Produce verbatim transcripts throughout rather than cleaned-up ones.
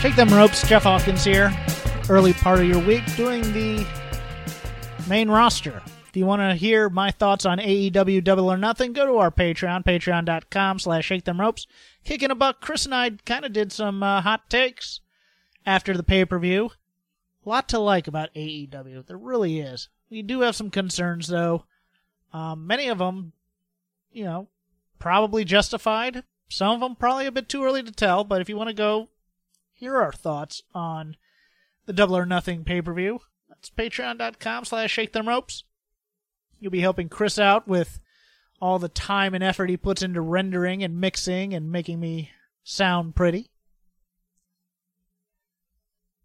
Shake Them Ropes, Jeff Hawkins here. Early part of your week doing the main roster. If you want to hear my thoughts on A E W Double or Nothing, go to our Patreon, patreon dot com slash shake them ropes. Kicking a buck, Chris and I kind of did some uh, hot takes after the pay-per-view. A lot to like about A E W. There really is. We do have some concerns, though. Um, many of them, you know, probably justified. Some of them probably a bit too early to tell, but if you want to go here are our thoughts on the Double or Nothing pay-per-view. That's patreon dot com slash shake them ropes. You'll be helping Chris out with all the time and effort he puts into rendering and mixing and making me sound pretty.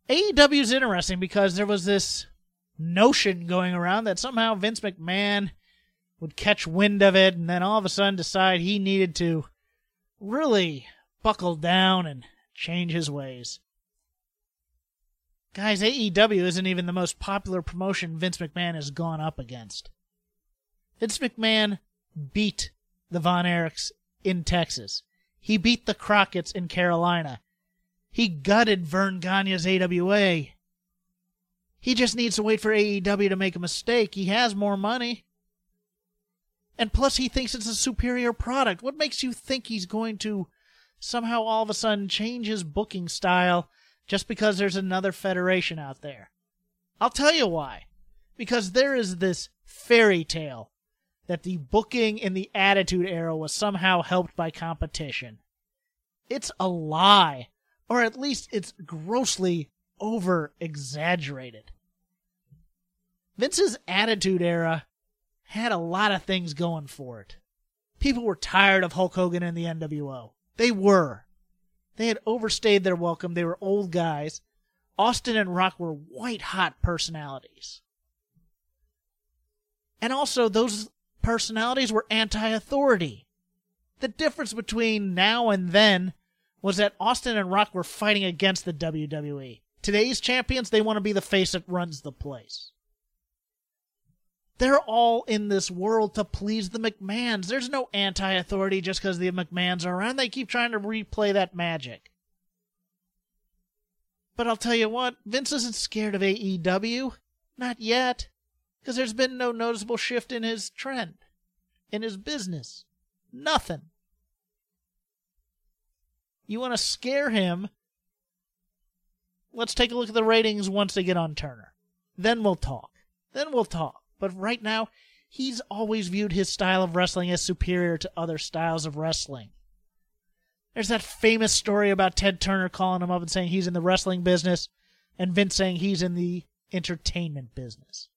A E W is interesting because there was this notion going around that somehow Vince McMahon would catch wind of it and then all of a sudden decide he needed to really buckle down and change his ways. Guys, A E W isn't even the most popular promotion Vince McMahon has gone up against. Vince McMahon beat the Von Erichs in Texas. He beat the Crockett's in Carolina. He gutted Vern Gagne's A W A. He just needs to wait for A E W to make a mistake. He has more money. And plus he thinks it's a superior product. What makes you think he's going to somehow all of a sudden change his booking style just because there's another federation out there? I'll tell you why. Because there is this fairy tale that the booking in the Attitude Era was somehow helped by competition. It's a lie, or at least it's grossly over-exaggerated. Vince's Attitude Era had a lot of things going for it. People were tired of Hulk Hogan and the N W O. They were. They had overstayed their welcome. They were old guys. Austin and Rock were white-hot personalities. And also, those personalities were anti-authority. The difference between now and then was that Austin and Rock were fighting against the W W E. Today's champions, they want to be the face that runs the place. They're all in this world to please the McMahons. There's no anti-authority just because the McMahons are around. They keep trying to replay that magic. But I'll tell you what, Vince isn't scared of A E W. Not yet. Because there's been no noticeable shift in his trend. In his business. Nothing. You want to scare him? Let's take a look at the ratings once they get on Turner. Then we'll talk. Then we'll talk. But right now, he's always viewed his style of wrestling as superior to other styles of wrestling. There's that famous story about Ted Turner calling him up and saying he's in the wrestling business, and Vince saying he's in the entertainment business.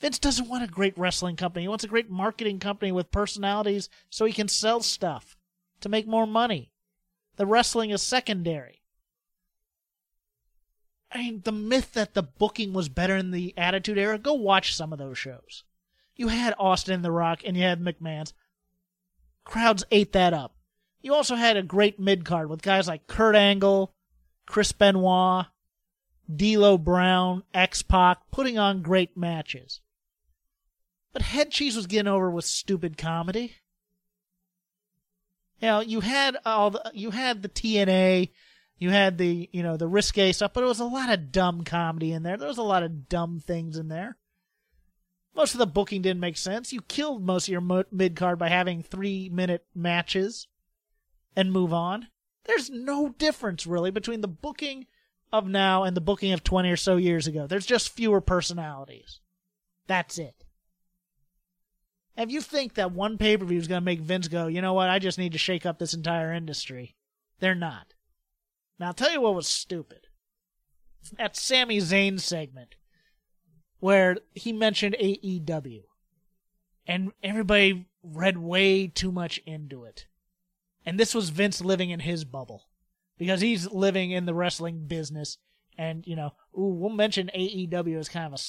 Vince doesn't want a great wrestling company. He wants a great marketing company with personalities so he can sell stuff to make more money. The wrestling is secondary. I mean, the myth that the booking was better in the Attitude Era, go watch some of those shows. You had Austin and The Rock, and you had McMahon's. Crowds ate that up. You also had a great mid-card with guys like Kurt Angle, Chris Benoit, D'Lo Brown, X-Pac, putting on great matches. But head cheese was getting over with stupid comedy. You know, you had all the, you had the T N A... You had the, you know, the risque stuff, but it was a lot of dumb comedy in there. There was a lot of dumb things in there. Most of the booking didn't make sense. You killed most of your mid-card by having three-minute matches and move on. There's no difference, really, between the booking of now and the booking of twenty or so years ago. There's just fewer personalities. That's it. If you think that one pay-per-view is going to make Vince go, you know what, I just need to shake up this entire industry, they're not. Now, I'll tell you what was stupid. That Sami Zayn segment where he mentioned A E W and everybody read way too much into it. And this was Vince living in his bubble, because he's living in the wrestling business. And, you know, ooh, we'll mention A E W as kind of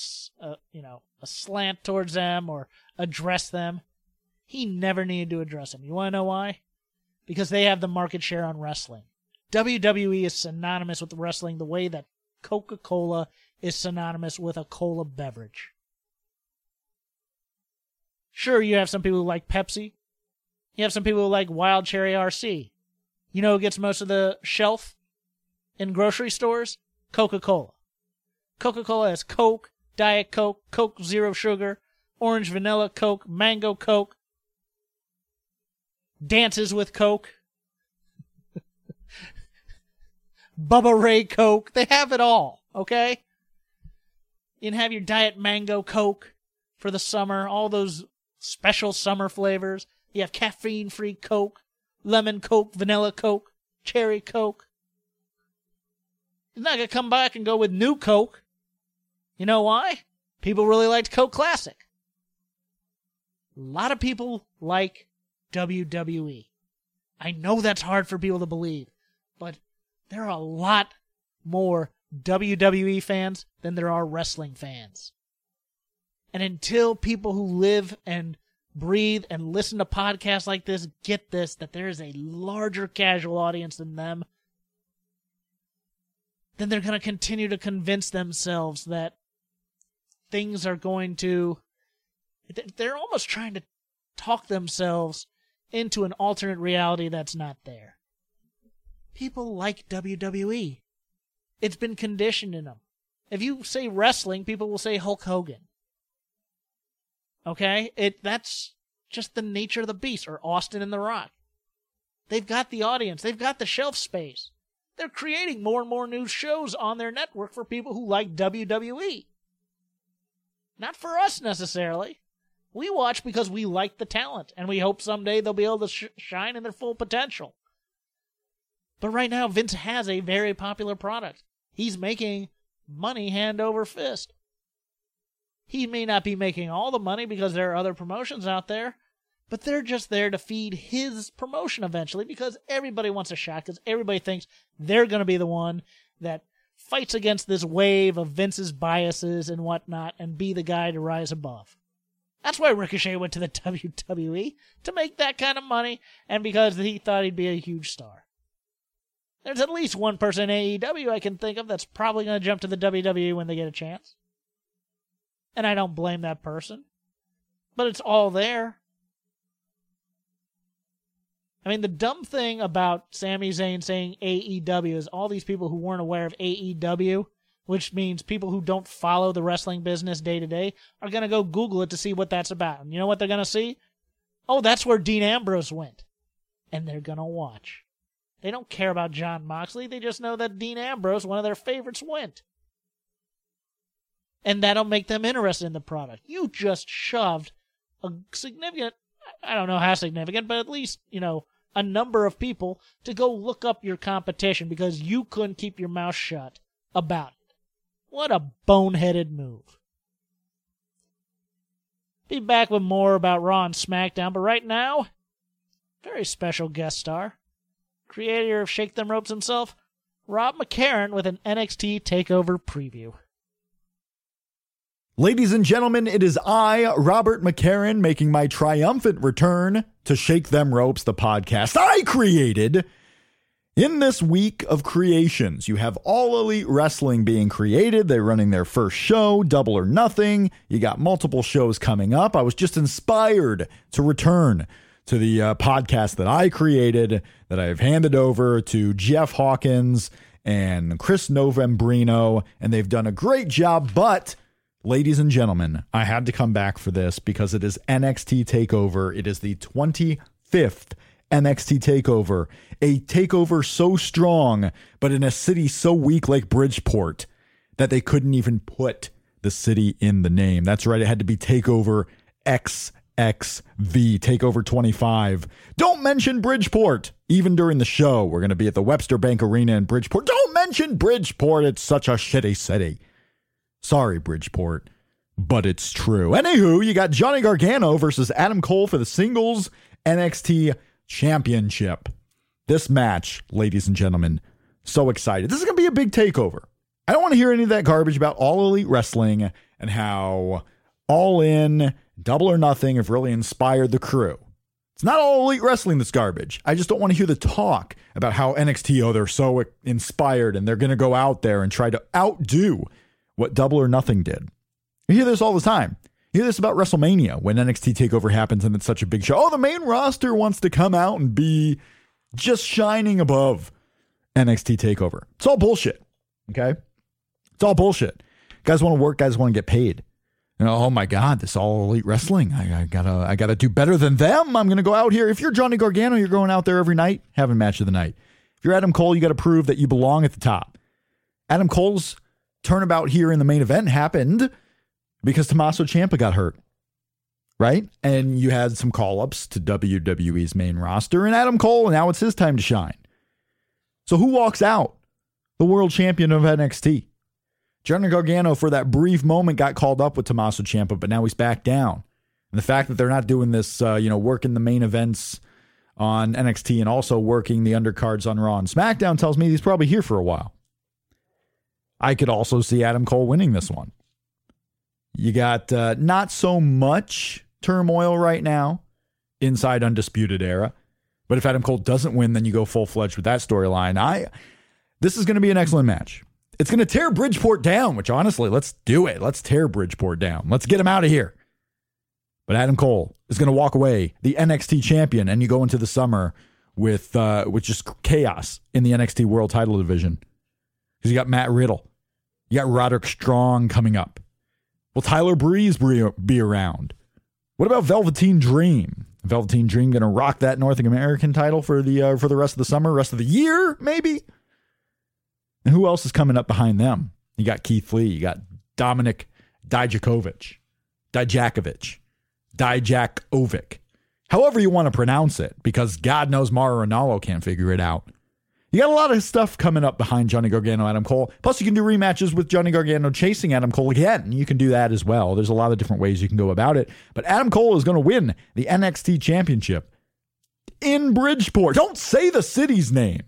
a, a, you know, a slant towards them or address them. He never needed to address them. You want to know why? Because they have the market share on wrestling. W W E is synonymous with wrestling the way that Coca-Cola is synonymous with a cola beverage. Sure, you have some people who like Pepsi. You have some people who like Wild Cherry R C. You know who gets most of the shelf in grocery stores? Coca-Cola. Coca-Cola has Coke, Diet Coke, Coke Zero Sugar, Orange Vanilla Coke, Mango Coke, Dances with Coke, Bubba Ray Coke. They have it all, okay? You can have your Diet Mango Coke for the summer, all those special summer flavors. You have caffeine-free Coke, lemon Coke, vanilla Coke, cherry Coke. It's not going to come back and go with new Coke. You know why? People really liked Coke Classic. A lot of people like W W E. I know that's hard for people to believe, but there are a lot more W W E fans than there are wrestling fans. And until people who live and breathe and listen to podcasts like this get this, that there is a larger casual audience than them, then they're going to continue to convince themselves that things are going to... They're almost trying to talk themselves into an alternate reality that's not there. People like W W E. It's been conditioned in them. If you say wrestling, people will say Hulk Hogan. Okay? It that's just the nature of the beast, or Austin and The Rock. They've got the audience. They've got the shelf space. They're creating more and more new shows on their network for people who like W W E. Not for us, necessarily. We watch because we like the talent, and we hope someday they'll be able to sh- shine in their full potential. But right now, Vince has a very popular product. He's making money hand over fist. He may not be making all the money because there are other promotions out there, but they're just there to feed his promotion eventually, because everybody wants a shot, because everybody thinks they're going to be the one that fights against this wave of Vince's biases and whatnot and be the guy to rise above. That's why Ricochet went to the W W E, to make that kind of money, and because he thought he'd be a huge star. There's at least one person in A E W I can think of that's probably going to jump to the W W E when they get a chance. And I don't blame that person. But it's all there. I mean, the dumb thing about Sami Zayn saying A E W is all these people who weren't aware of A E W, which means people who don't follow the wrestling business day to day, are going to go Google it to see what that's about. And you know what they're going to see? Oh, that's where Dean Ambrose went. And they're going to watch. They don't care about John Moxley. They just know that Dean Ambrose, one of their favorites, went. And that'll make them interested in the product. You just shoved a significant, I don't know how significant, but at least, you know, a number of people to go look up your competition because you couldn't keep your mouth shut about it. What a boneheaded move. Be back with more about Raw and SmackDown, but right now, very special guest star, creator of Shake Them Ropes himself, Rob McCarron, with an N X T TakeOver preview. Ladies and gentlemen, it is I, Robert McCarron, making my triumphant return to Shake Them Ropes, the podcast I created. In this week of creations, you have All Elite Wrestling being created. They're running their first show, Double or Nothing. You got multiple shows coming up. I was just inspired to return to the uh, podcast that I created, that I've handed over to Jeff Hawkins and Chris Novembrino, and they've done a great job, but... ladies and gentlemen, I had to come back for this because it is N X T TakeOver. It is the twenty-fifth N X T TakeOver, a takeover so strong, but in a city so weak like Bridgeport that they couldn't even put the city in the name. That's right. It had to be TakeOver X X V, TakeOver twenty-five. Don't mention Bridgeport, even during the show. We're going to be at the Webster Bank Arena in Bridgeport. Don't mention Bridgeport. It's such a shitty city. Sorry, Bridgeport, but it's true. Anywho, you got Johnny Gargano versus Adam Cole for the singles N X T championship. This match, ladies and gentlemen, so excited. This is going to be a big takeover. I don't want to hear any of that garbage about All Elite Wrestling and how All In, Double or Nothing have really inspired the crew. It's not All Elite Wrestling that's garbage. I just don't want to hear the talk about how N X T, oh, they're so inspired and they're going to go out there and try to outdo what Double or Nothing did. You hear this all the time. You hear this about WrestleMania when N X T TakeOver happens and it's such a big show. Oh, the main roster wants to come out and be just shining above N X T TakeOver. It's all bullshit, okay? It's all bullshit. Guys want to work. Guys want to get paid. You know, oh my God, this All Elite Wrestling. I, I gotta, I gotta do better than them. I'm gonna go out here. If you're Johnny Gargano, you're going out there every night having match of the night. If you're Adam Cole, you got to prove that you belong at the top. Adam Cole's turnabout here in the main event happened because Tommaso Ciampa got hurt, right? And you had some call-ups to W W E's main roster and Adam Cole. And now it's his time to shine. So who walks out? The world champion of N X T. Johnny Gargano, for that brief moment, got called up with Tommaso Ciampa, but now he's back down. And the fact that they're not doing this, uh, you know, working the main events on N X T and also working the undercards on Raw and SmackDown tells me he's probably here for a while. I could also see Adam Cole winning this one. You got uh, not so much turmoil right now inside Undisputed Era, but if Adam Cole doesn't win, then you go full-fledged with that storyline. I this is going to be an excellent match. It's going to tear Bridgeport down, which honestly, let's do it. Let's tear Bridgeport down. Let's get him out of here. But Adam Cole is going to walk away the N X T champion, and you go into the summer with uh, with just chaos in the N X T World Title Division because you got Matt Riddle, you got Roderick Strong coming up. Will Tyler Breeze be around? What about Velveteen Dream? Velveteen Dream going to rock that North American title for the uh, for the rest of the summer, rest of the year, maybe. And who else is coming up behind them? You got Keith Lee. You got Dominic Dijakovic. Dijakovic. Dijakovic. However you want to pronounce it, because God knows Mauro Ranallo can't figure it out. You got a lot of stuff coming up behind Johnny Gargano, Adam Cole. Plus, you can do rematches with Johnny Gargano chasing Adam Cole again. You can do that as well. There's a lot of different ways you can go about it. But Adam Cole is going to win the N X T Championship in Bridgeport. Don't say the city's name.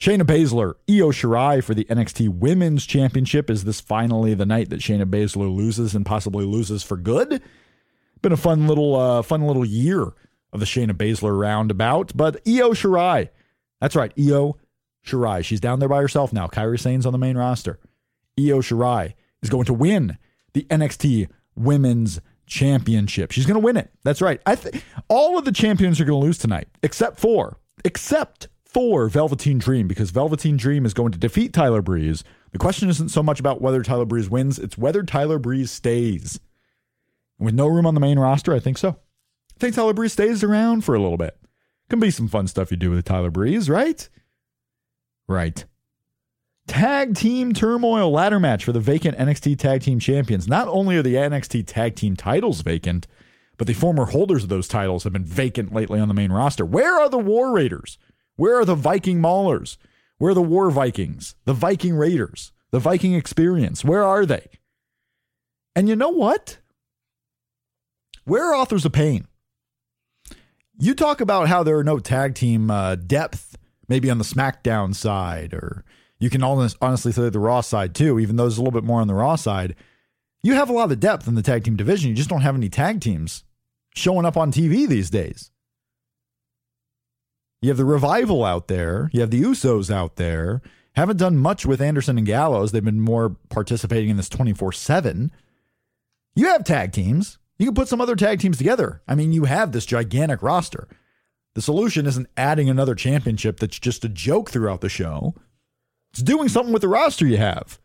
Shayna Baszler, Io Shirai for the N X T Women's Championship. Is this finally the night that Shayna Baszler loses and possibly loses for good? Been a fun little uh, fun little year of the Shayna Baszler roundabout, but Io Shirai. That's right, Io Shirai. She's down there by herself now. Kairi Sane's on the main roster. Io Shirai is going to win the N X T Women's Championship. She's going to win it. That's right. I th- All of the champions are going to lose tonight, except for, except for Velveteen Dream, because Velveteen Dream is going to defeat Tyler Breeze. The question isn't so much about whether Tyler Breeze wins, it's whether Tyler Breeze stays. And with no room on the main roster, I think so. I think Tyler Breeze stays around for a little bit. Can be some fun stuff you do with Tyler Breeze, right? Right. Tag Team Turmoil ladder match for the vacant N X T Tag Team Champions. Not only are the N X T Tag Team titles vacant, but the former holders of those titles have been vacant lately on the main roster. Where are the War Raiders? Where are the Viking Maulers? Where are the War Vikings? The Viking Raiders? The Viking Experience? Where are they? And you know what? Where are Authors of Pain? You talk about how there are no tag team uh, depth, maybe on the SmackDown side, or you can almost, honestly say the Raw side too, even though there's a little bit more on the Raw side. You have a lot of depth in the tag team division. You just don't have any tag teams showing up on T V these days. You have the Revival out there. You have the Usos out there. Haven't done much with Anderson and Gallows. They've been more participating in this twenty-four seven. You have tag teams. You can put some other tag teams together. I mean, you have this gigantic roster. The solution isn't adding another championship that's just a joke throughout the show. It's doing something with the roster you have.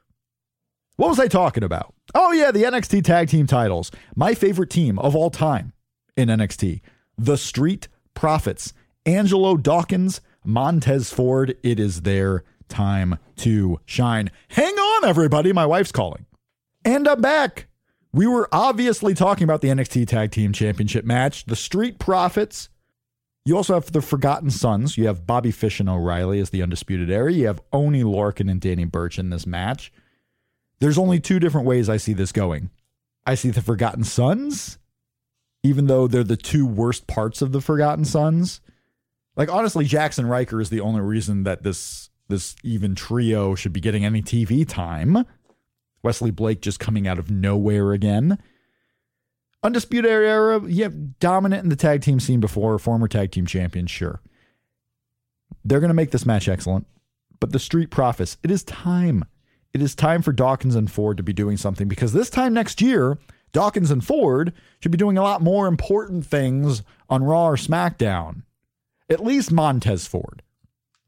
What was I talking about? Oh, yeah, the N X T tag team titles. My favorite team of all time in N X T, the Street Profits. Angelo Dawkins, Montez Ford, it is their time to shine. Hang on, everybody. My wife's calling. And I'm back. We were obviously talking about the N X T Tag Team Championship match, the Street Profits. You also have the Forgotten Sons. You have Bobby Fish and O'Reilly as the Undisputed Era. You have Oney Lorcan and Danny Burch in this match. There's only two different ways I see this going. I see the Forgotten Sons, even though they're the two worst parts of the Forgotten Sons. Like, honestly, Jackson Riker is the only reason that this this even trio should be getting any T V time. Wesley Blake just coming out of nowhere again. Undisputed Era, yeah, dominant in the tag team scene before, former tag team champion, sure. They're going to make this match excellent. But the Street Profits, it is time. It is time for Dawkins and Ford to be doing something, because this time next year, Dawkins and Ford should be doing a lot more important things on Raw or SmackDown. At least Montez Ford.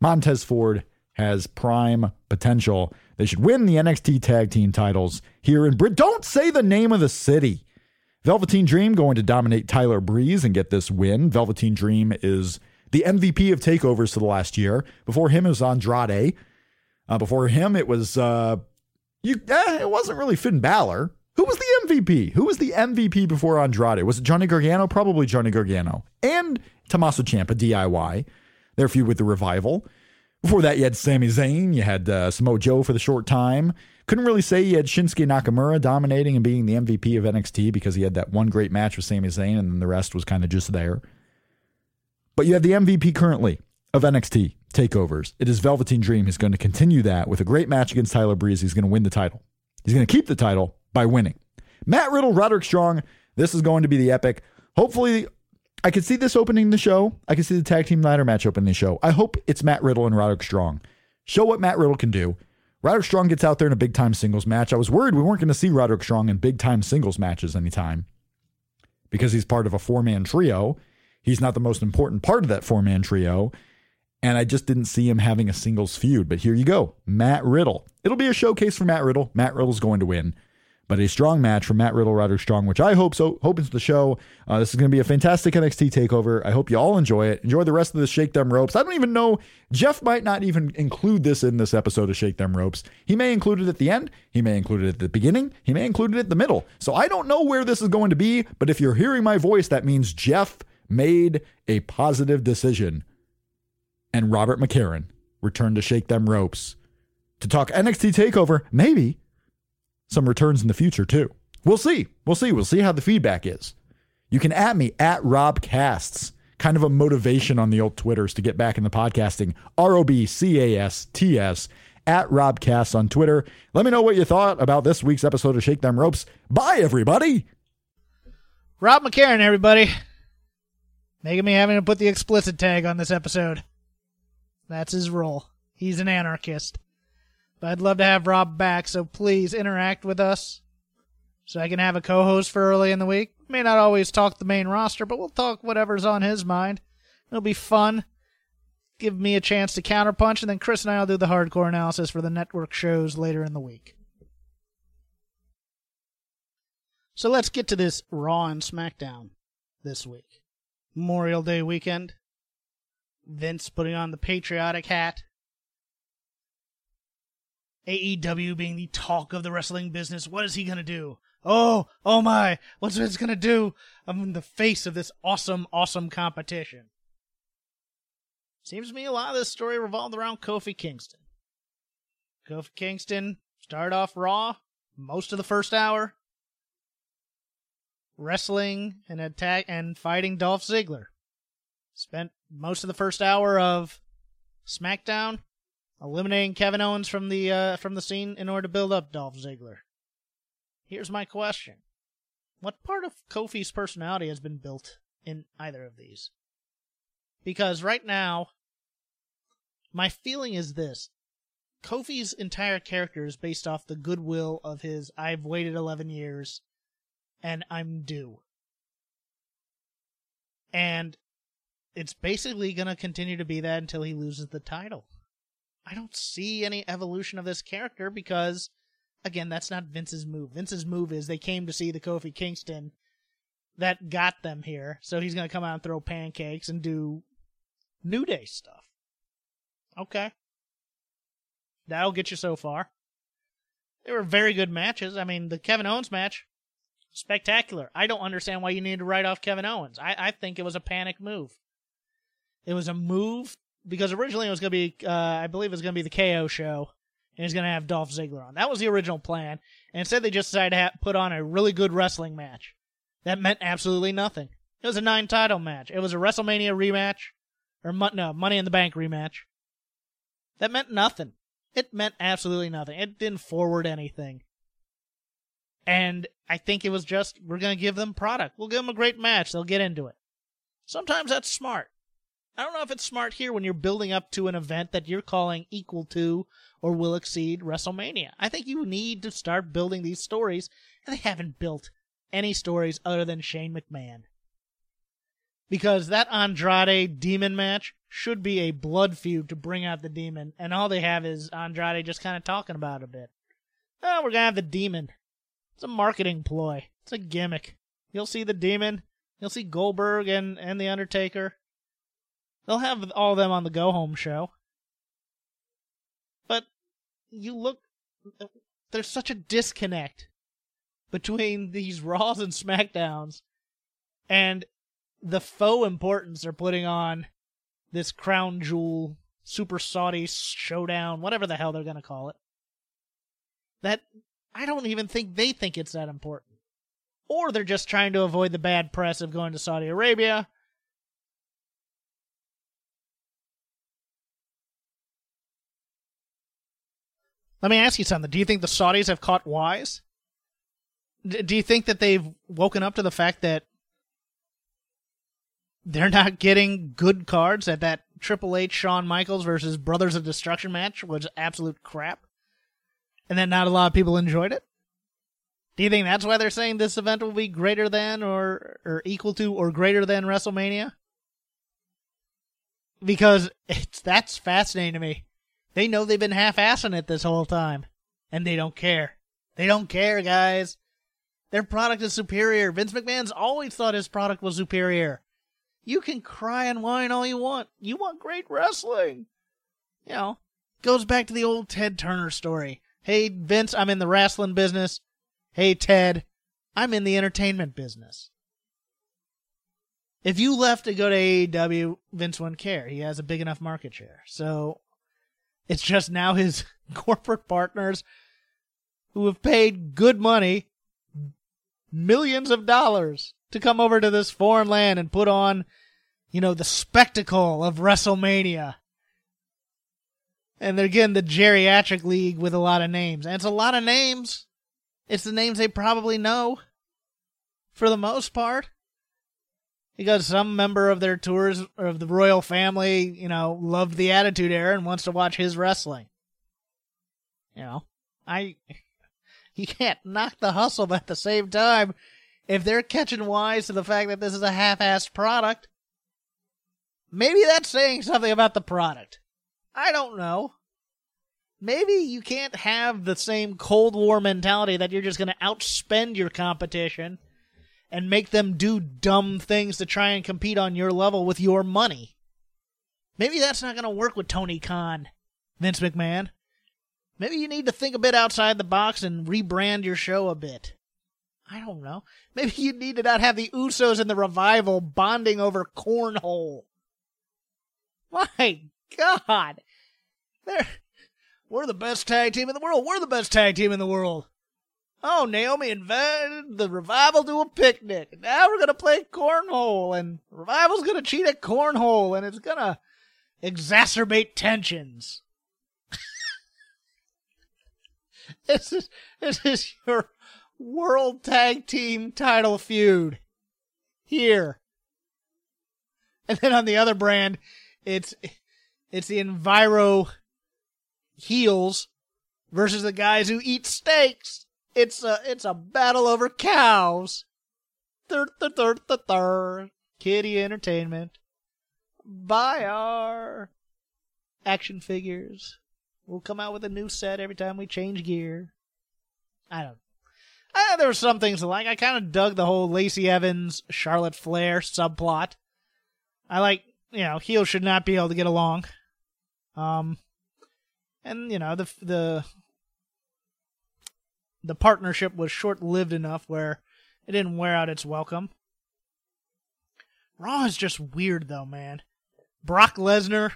Montez Ford has prime potential. They should win the N X T tag team titles here in Brit. Don't say the name of the city. Velveteen Dream going to dominate Tyler Breeze and get this win. Velveteen Dream is the M V P of takeovers for the last year. Before him, it was Andrade. Uh, before him, it was uh, you. Eh, it wasn't really Finn Balor. Who was the M V P? Who was the M V P before Andrade? Was it Johnny Gargano? Probably Johnny Gargano. And Tommaso Ciampa, D I Y. Their feud with the Revival. Before that, you had Sami Zayn. You had uh, Samoa Joe for the short time. Couldn't really say you had Shinsuke Nakamura dominating and being the M V P of N X T, because he had that one great match with Sami Zayn and then the rest was kind of just there. But you have the M V P currently of N X T takeovers. It is Velveteen Dream. He's going to continue that with a great match against Tyler Breeze. He's going to win the title. He's going to keep the title by winning. Matt Riddle, Roderick Strong, this is going to be the epic. Hopefully, I could see this opening the show. I could see the tag team ladder match opening the show. I hope it's Matt Riddle and Roderick Strong. Show what Matt Riddle can do. Roderick Strong gets out there in a big-time singles match. I was worried we weren't going to see Roderick Strong in big-time singles matches anytime, because he's part of a four-man trio. He's not the most important part of that four-man trio, and I just didn't see him having a singles feud. But here you go, Matt Riddle. It'll be a showcase for Matt Riddle. Matt Riddle's going to win. But a strong match from Matt Riddle, Roderick Strong, which I hope so opens the show. Uh, this is going to be a fantastic N X T takeover. I hope you all enjoy it. Enjoy the rest of the Shake Them Ropes. I don't even know. Jeff might not even include this in this episode of Shake Them Ropes. He may include it at the end. He may include it at the beginning. He may include it at the middle. So I don't know where this is going to be. But if you're hearing my voice, that means Jeff made a positive decision. And Robert McCarron returned to Shake Them Ropes to talk N X T TakeOver. Maybe some returns in the future, too. We'll see. We'll see. We'll see how the feedback is. You can at me, at Rob Casts. Kind of a motivation on the old Twitters to get back in the podcasting. R O B C A S T S, at Rob Casts on Twitter. Let me know what you thought about this week's episode of Shake Them Ropes. Bye, everybody. Rob McCarron, everybody. Making me having to put the explicit tag on this episode. That's his role. He's an anarchist. But I'd love to have Rob back, so please interact with us so I can have a co-host for early in the week. May not always talk the main roster, but we'll talk whatever's on his mind. It'll be fun. Give me a chance to counterpunch, and then Chris and I will do the hardcore analysis for the network shows later in the week. So let's get to this Raw and SmackDown this week. Memorial Day weekend. Vince putting on the patriotic hat. A E W being the talk of the wrestling business. What is he going to do? Oh, oh my, what's Vince going to do? I'm in the face of this awesome, awesome competition. Seems to me a lot of this story revolved around Kofi Kingston. Kofi Kingston started off Raw most of the first hour, wrestling and attack and fighting Dolph Ziggler. Spent most of the first hour of SmackDown eliminating Kevin Owens from the uh, from the scene in order to build up Dolph Ziggler. Here's my question. What part of Kofi's personality has been built in either of these? Because right now, my feeling is this. Kofi's entire character is based off the goodwill of his, I've waited eleven years, and I'm due. And it's basically going to continue to be that until he loses the title. I don't see any evolution of this character because, again, that's not Vince's move. Vince's move is they came to see the Kofi Kingston that got them here, so he's going to come out and throw pancakes and do New Day stuff. Okay. That'll get you so far. They were very good matches. I mean, the Kevin Owens match, spectacular. I don't understand why you needed to write off Kevin Owens. I, I think it was a panic move. It was a move. Because originally it was going to be, uh, I believe it was going to be the K O show, and he's going to have Dolph Ziggler on. That was the original plan, and instead they just decided to ha- put on a really good wrestling match. That meant absolutely nothing. It was a nine-title match. It was a WrestleMania rematch Or, no, Money in the Bank rematch. That meant nothing. It meant absolutely nothing. It didn't forward anything. And I think it was just, we're going to give them product. We'll give them a great match. They'll get into it. Sometimes that's smart. I don't know if it's smart here when you're building up to an event that you're calling equal to or will exceed WrestleMania. I think you need to start building these stories, and they haven't built any stories other than Shane McMahon. Because that Andrade Demon match should be a blood feud to bring out the Demon, and all they have is Andrade just kind of talking about it a bit. Oh, we're going to have the Demon. It's a marketing ploy. It's a gimmick. You'll see the Demon. You'll see Goldberg and, and The Undertaker. They'll have all of them on the go-home show. But you look, there's such a disconnect between these Raws and SmackDowns and the faux importance they're putting on this crown jewel, super Saudi showdown, whatever the hell they're going to call it. That I don't even think they think it's that important. Or they're just trying to avoid the bad press of going to Saudi Arabia. Let me ask you something. Do you think the Saudis have caught wise? D- do you think that they've woken up to the fact that they're not getting good cards, at that Triple H, Shawn Michaels versus Brothers of Destruction match was absolute crap, and that not a lot of people enjoyed it? Do you think that's why they're saying this event will be greater than or, or equal to or greater than WrestleMania? Because it's that's fascinating to me. They know they've been half-assing it this whole time, and they don't care. They don't care, guys. Their product is superior. Vince McMahon's always thought his product was superior. You can cry and whine all you want. You want great wrestling. You know, goes back to the old Ted Turner story. Hey, Vince, I'm in the wrestling business. Hey, Ted, I'm in the entertainment business. If you left to go to A E W, Vince wouldn't care. He has a big enough market share. So it's just now his corporate partners who have paid good money, millions of dollars, to come over to this foreign land and put on, you know, the spectacle of WrestleMania. And they're getting the geriatric league with a lot of names. And it's a lot of names. It's the names they probably know, for the most part. Because some member of their tours, or of the royal family, you know, loved the Attitude Era and wants to watch his wrestling. You know, I... You can't knock the hustle, but at the same time, if they're catching wise to the fact that this is a half-assed product, maybe that's saying something about the product. I don't know. Maybe you can't have the same Cold War mentality that you're just going to outspend your competition and make them do dumb things to try and compete on your level with your money. Maybe that's not going to work with Tony Khan, Vince McMahon. Maybe you need to think a bit outside the box and rebrand your show a bit. I don't know. Maybe you need to not have the Usos and the Revival bonding over cornhole. My God. They're, we're the best tag team in the world. We're the best tag team in the world. Oh, Naomi invited the Revival to a picnic. Now we're going to play cornhole, and Revival's going to cheat at cornhole, and it's going to exacerbate tensions. This is, this is your World Tag Team title feud here. And then on the other brand, it's it's the Enviro heels versus the guys who eat steaks. It's a it's a battle over cows. Third, third, third, third, third. Kitty Entertainment. Buy our action figures. We'll come out with a new set every time we change gear. I don't. I, there were some things to like. I kind of dug the whole Lacey Evans, Charlotte Flair subplot. I like, you know, heels should not be able to get along. Um, and you know the the the partnership was short lived enough where it didn't wear out its welcome. Raw is just weird though, man. Brock Lesnar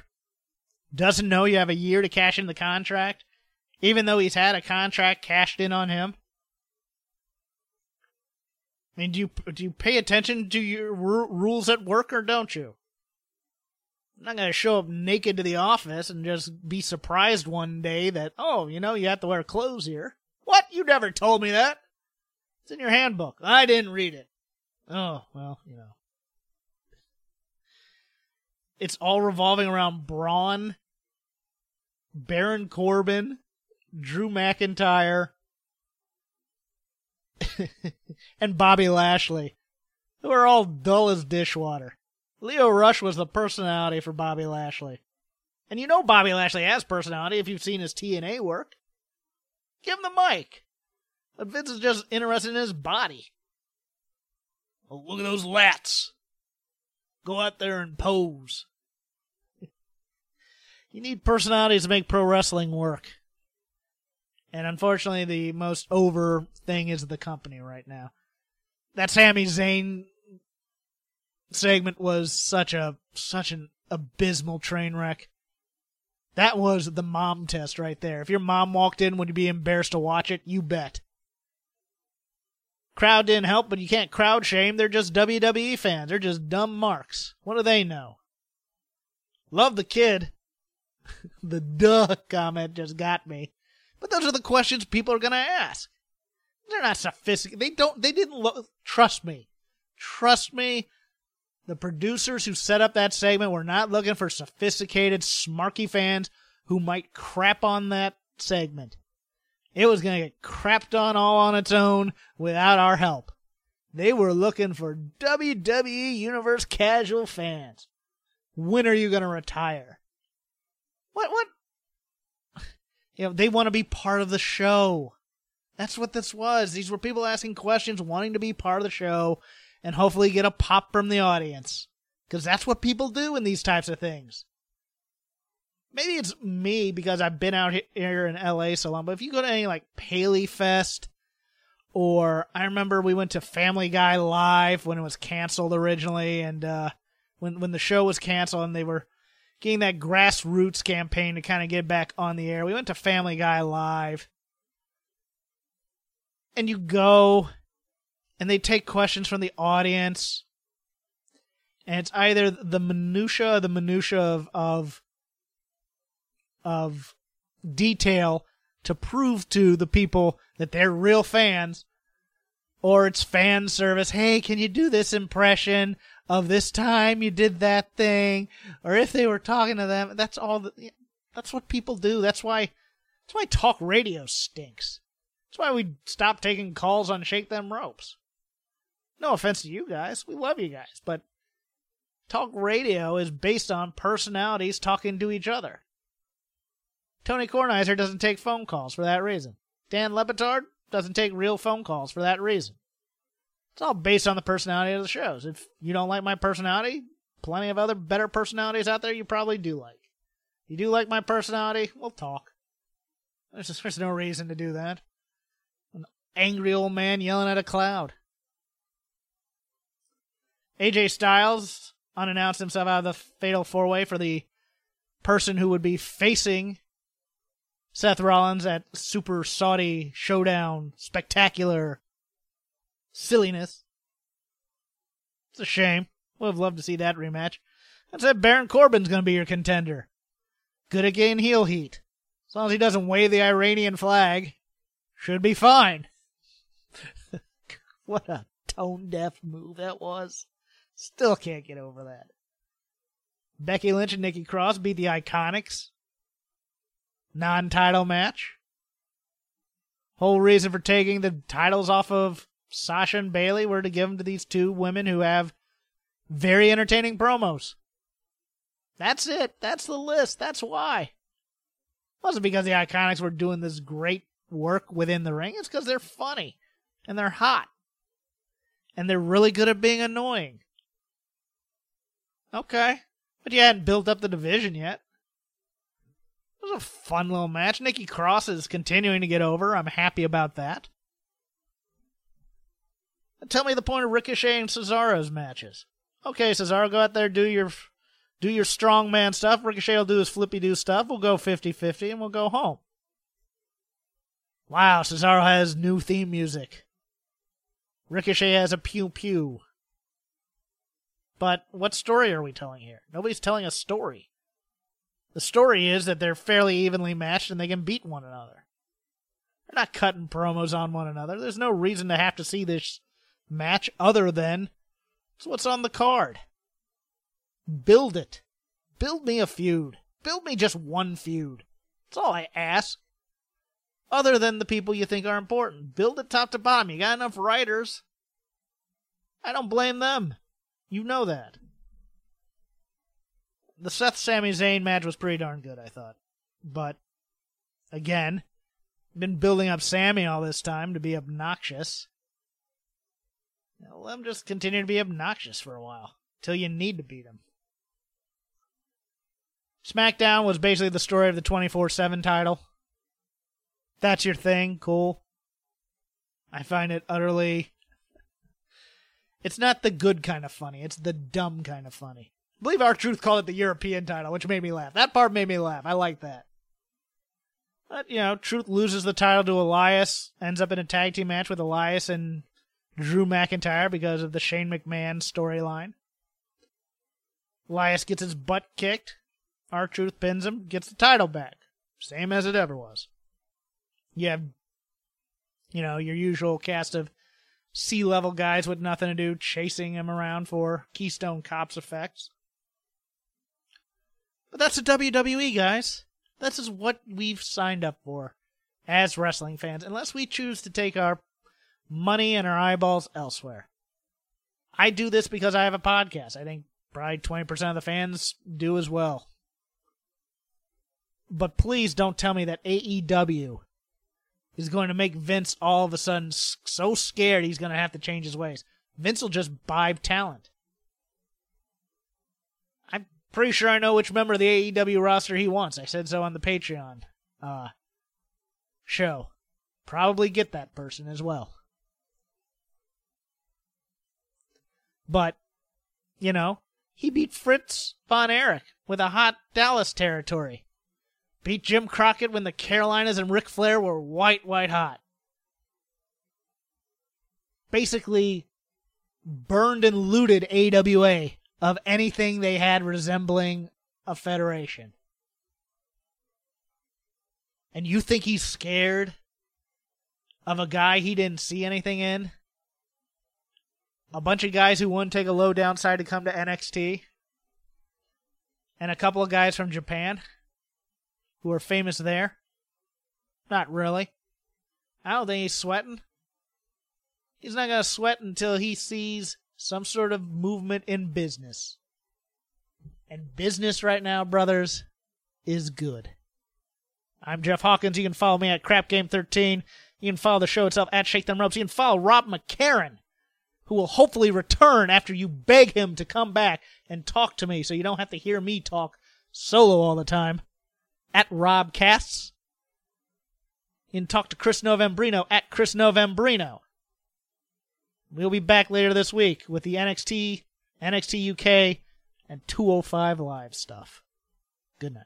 doesn't know you have a year to cash in the contract, even though he's had a contract cashed in on him. I mean, do you, do you pay attention to your r- rules at work, or don't you? I'm not going to show up naked to the office and just be surprised one day that, oh, you know, you have to wear clothes here. What? You never told me that. It's in your handbook. I didn't read it. Oh, well, you know. It's all revolving around Braun, Baron Corbin, Drew McIntyre, and Bobby Lashley, who are all dull as dishwater. Leo Rush was the personality for Bobby Lashley. And you know Bobby Lashley has personality if you've seen his T N A work. Give him the mic. But Vince is just interested in his body. Oh, look at those lats. Go out there and pose. You need personalities to make pro wrestling work. And unfortunately, the most over thing is the company right now. That Sami Zayn segment was such a such an abysmal train wreck. That was the mom test right there. If your mom walked in, would you be embarrassed to watch it? You bet. Crowd didn't help, but you can't crowd shame. They're just W W E fans. They're just dumb marks. What do they know? Love the kid. The duh comment just got me. But those are the questions people are going to ask. They're not sophisticated. They don't, they didn't look, trust me. Trust me. The producers who set up that segment were not looking for sophisticated, smarky fans who might crap on that segment. It was going to get crapped on all on its own without our help. They were looking for W W E Universe casual fans. When are you going to retire? What, what? You know, they want to be part of the show. That's what this was. These were people asking questions, wanting to be part of the show, and hopefully get a pop from the audience. Because that's what people do in these types of things. Maybe it's me because I've been out here in L A so long, but if you go to any, like, Paley Fest, or I remember we went to Family Guy Live when it was canceled originally, and uh, when, when the show was canceled and they were getting that grassroots campaign to kind of get back on the air. We went to Family Guy Live. And you go, and they take questions from the audience. And it's either the minutia, the minutia of, of, of detail to prove to the people that they're real fans, or it's fan service. Hey, can you do this impression of this time you did that thing? Or if they were talking to them, that's all. The, that's what people do. That's why. That's why talk radio stinks. That's why we stopped taking calls on Shake Them Ropes. No offense to you guys. We love you guys. But talk radio is based on personalities talking to each other. Tony Kornheiser doesn't take phone calls for that reason. Dan Le Batard doesn't take real phone calls for that reason. It's all based on the personality of the shows. If you don't like my personality, plenty of other better personalities out there you probably do like. If you do like my personality, we'll talk. There's, just, there's no reason to do that. Angry old man yelling at a cloud. A J Styles unannounced himself out of the fatal four-way for the person who would be facing Seth Rollins at Super Saudi Showdown spectacular silliness. It's a shame. Would have loved to see that rematch. I said Baron Corbin's going to be your contender. Good at getting heel heat. As long as he doesn't wave the Iranian flag, should be fine. What a tone-deaf move that was. Still can't get over that. Becky Lynch and Nikki Cross beat the Iconics. Non-title match. Whole reason for taking the titles off of Sasha and Bayley were to give them to these two women who have very entertaining promos. That's it. That's the list. That's why. It wasn't because the Iconics were doing this great work within the ring. It's because they're funny. And they're hot. And they're really good at being annoying. Okay. But you hadn't built up the division yet. It was a fun little match. Nikki Cross is continuing to get over. I'm happy about that. And tell me the point of Ricochet and Cesaro's matches. Okay, Cesaro, go out there, do your do your strongman stuff. Ricochet will do his flippy-do stuff. We'll go fifty-fifty, and we'll go home. Wow, Cesaro has new theme music. Ricochet has a pew pew. But what story are we telling here? Nobody's telling a story. The story is that they're fairly evenly matched and they can beat one another. They're not cutting promos on one another. There's no reason to have to see this match other than it's what's on the card. Build it. Build me a feud. Build me just one feud. That's all I ask. Other than the people you think are important. Build it top to bottom. You got enough writers. I don't blame them. You know that. The Seth Sami Zayn match was pretty darn good, I thought. But, again, been building up Sami all this time to be obnoxious. Now, let him just continue to be obnoxious for a while. Till you need to beat him. SmackDown was basically the story of the twenty-four seven title. That's your thing, cool. I find it utterly... It's not the good kind of funny, it's the dumb kind of funny. I believe R-Truth called it the European title, which made me laugh. That part made me laugh, I like that. But, you know, Truth loses the title to Elias, ends up in a tag team match with Elias and Drew McIntyre because of the Shane McMahon storyline. Elias gets his butt kicked, R-Truth pins him, gets the title back. Same as it ever was. You have, you know, your usual cast of C-level guys with nothing to do chasing him around for Keystone Cops effects. But that's the W W E, guys. This is what we've signed up for as wrestling fans, unless we choose to take our money and our eyeballs elsewhere. I do this because I have a podcast. I think probably twenty percent of the fans do as well. But please don't tell me that A E W... is going to make Vince all of a sudden so scared he's going to have to change his ways. Vince will just buy talent. I'm pretty sure I know which member of the A E W roster he wants. I said so on the Patreon uh, show. Probably get that person as well. But, you know, he beat Fritz von Erich with a hot Dallas territory. Beat Jim Crockett when the Carolinas and Ric Flair were white, white hot. Basically burned and looted A W A of anything they had resembling a federation. And you think he's scared of a guy he didn't see anything in? A bunch of guys who wouldn't take a low downside to come to N X T? And a couple of guys from Japan? Who are famous there? Not really. I don't think he's sweating. He's not going to sweat until he sees some sort of movement in business. And business right now, brothers, is good. I'm Jeff Hawkins. You can follow me at Crap Game thirteen. You can follow the show itself at Shake Them Ropes. You can follow Rob McCarron, who will hopefully return after you beg him to come back and talk to me so you don't have to hear me talk solo all the time. At Rob Casts. You can talk to Chris Novembrino at Chris Novembrino. We'll be back later this week with the N X T, N X T U K, and two oh five Live stuff. Good night.